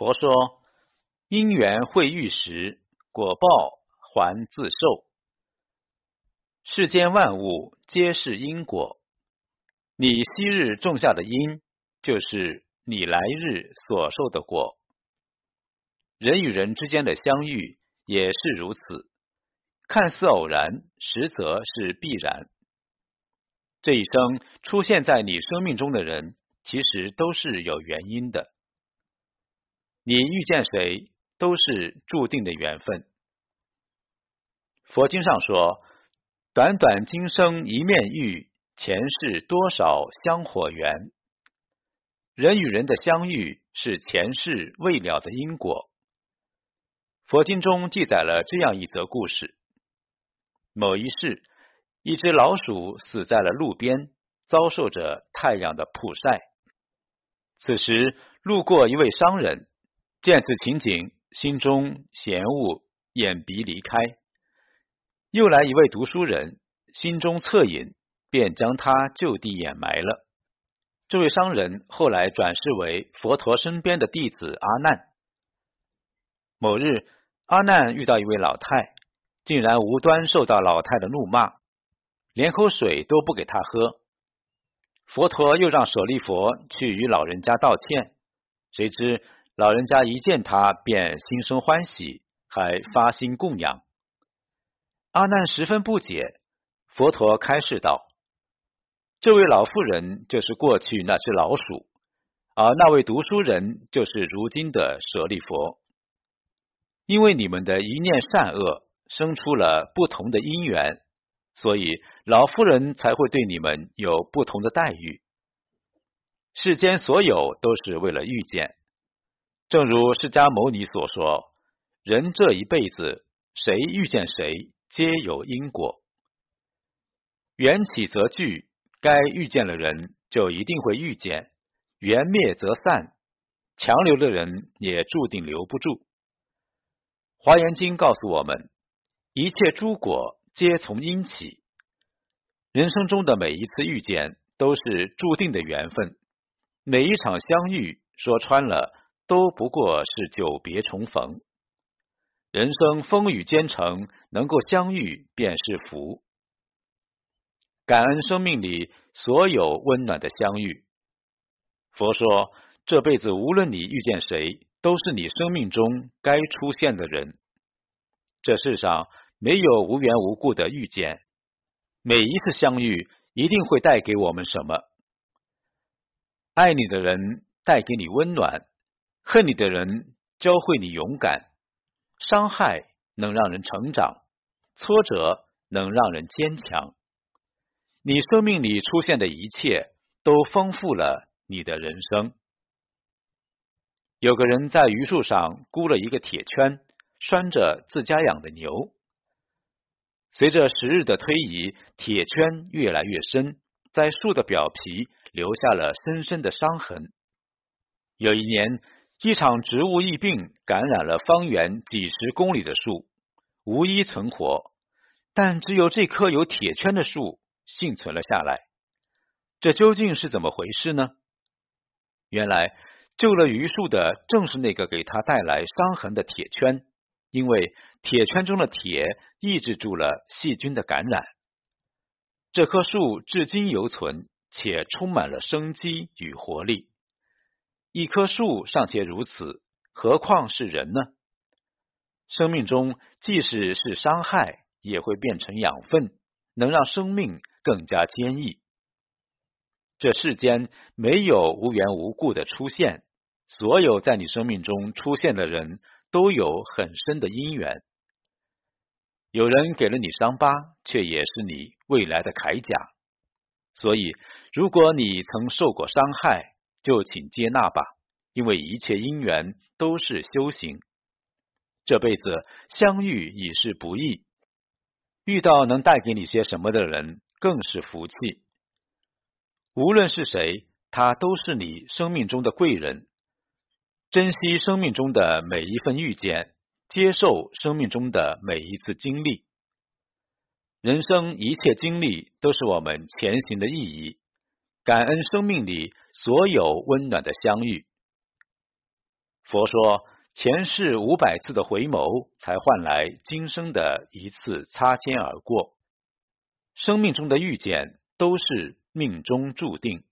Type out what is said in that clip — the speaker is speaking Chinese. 佛说因缘会遇时，果报还自受。世间万物皆是因果，你昔日种下的因，就是你来日所受的果。人与人之间的相遇也是如此，看似偶然，实则是必然。这一生出现在你生命中的人，其实都是有原因的。你遇见谁，都是注定的缘分。佛经上说，短短今生一面遇，前世多少香火缘。人与人的相遇是前世未了的因果。佛经中记载了这样一则故事：某一世，一只老鼠死在了路边，遭受着太阳的曝晒。此时路过一位商人，见此情景，心中嫌恶，掩鼻离开。又来一位读书人，心中恻隐，便将他就地掩埋了。这位商人后来转世为佛陀身边的弟子阿难。某日，阿难遇到一位老太，竟然无端受到老太的怒骂，连口水都不给他喝。佛陀又让舍利佛去与老人家道歉，谁知老人家一见他便心生欢喜，还发心供养。阿难十分不解，佛陀开示道：这位老妇人就是过去那只老鼠，而那位读书人就是如今的舍利佛。因为你们的一念善恶生出了不同的因缘，所以老妇人才会对你们有不同的待遇。世间所有都是为了遇见。正如释迦牟尼所说，人这一辈子，谁遇见谁，皆有因果。缘起则聚，该遇见的人就一定会遇见，缘灭则散，强留的人也注定留不住。华严经告诉我们，一切诸果皆从因起。人生中的每一次遇见都是注定的缘分，每一场相遇说穿了都不过是久别重逢。人生风雨兼程，能够相遇便是福。感恩生命里所有温暖的相遇。佛说，这辈子无论你遇见谁，都是你生命中该出现的人。这世上没有无缘无故的遇见，每一次相遇一定会带给我们什么。爱你的人带给你温暖，恨你的人教会你勇敢，伤害能让人成长，挫折能让人坚强。你生命里出现的一切都丰富了你的人生。有个人在榆树上箍了一个铁圈，拴着自家养的牛。随着时日的推移，铁圈越来越深，在树的表皮留下了深深的伤痕。有一年，一场植物疫病感染了方圆几十公里的树，无一存活，但只有这棵有铁圈的树幸存了下来。这究竟是怎么回事呢？原来救了榆树的正是那个给他带来伤痕的铁圈，因为铁圈中的铁抑制住了细菌的感染。这棵树至今犹存，且充满了生机与活力。一棵树尚且如此，何况是人呢？生命中即使是伤害，也会变成养分，能让生命更加坚毅。这世间没有无缘无故的出现，所有在你生命中出现的人都有很深的因缘。有人给了你伤疤，却也是你未来的铠甲。所以如果你曾受过伤害，就请接纳吧，因为一切因缘都是修行。这辈子相遇已是不易，遇到能带给你些什么的人更是福气。无论是谁，他都是你生命中的贵人。珍惜生命中的每一份遇见，接受生命中的每一次经历。人生一切经历都是我们前行的意义，感恩生命里所有温暖的相遇。佛说前世500次的回眸，才换来今生的一次擦肩而过。生命中的遇见都是命中注定。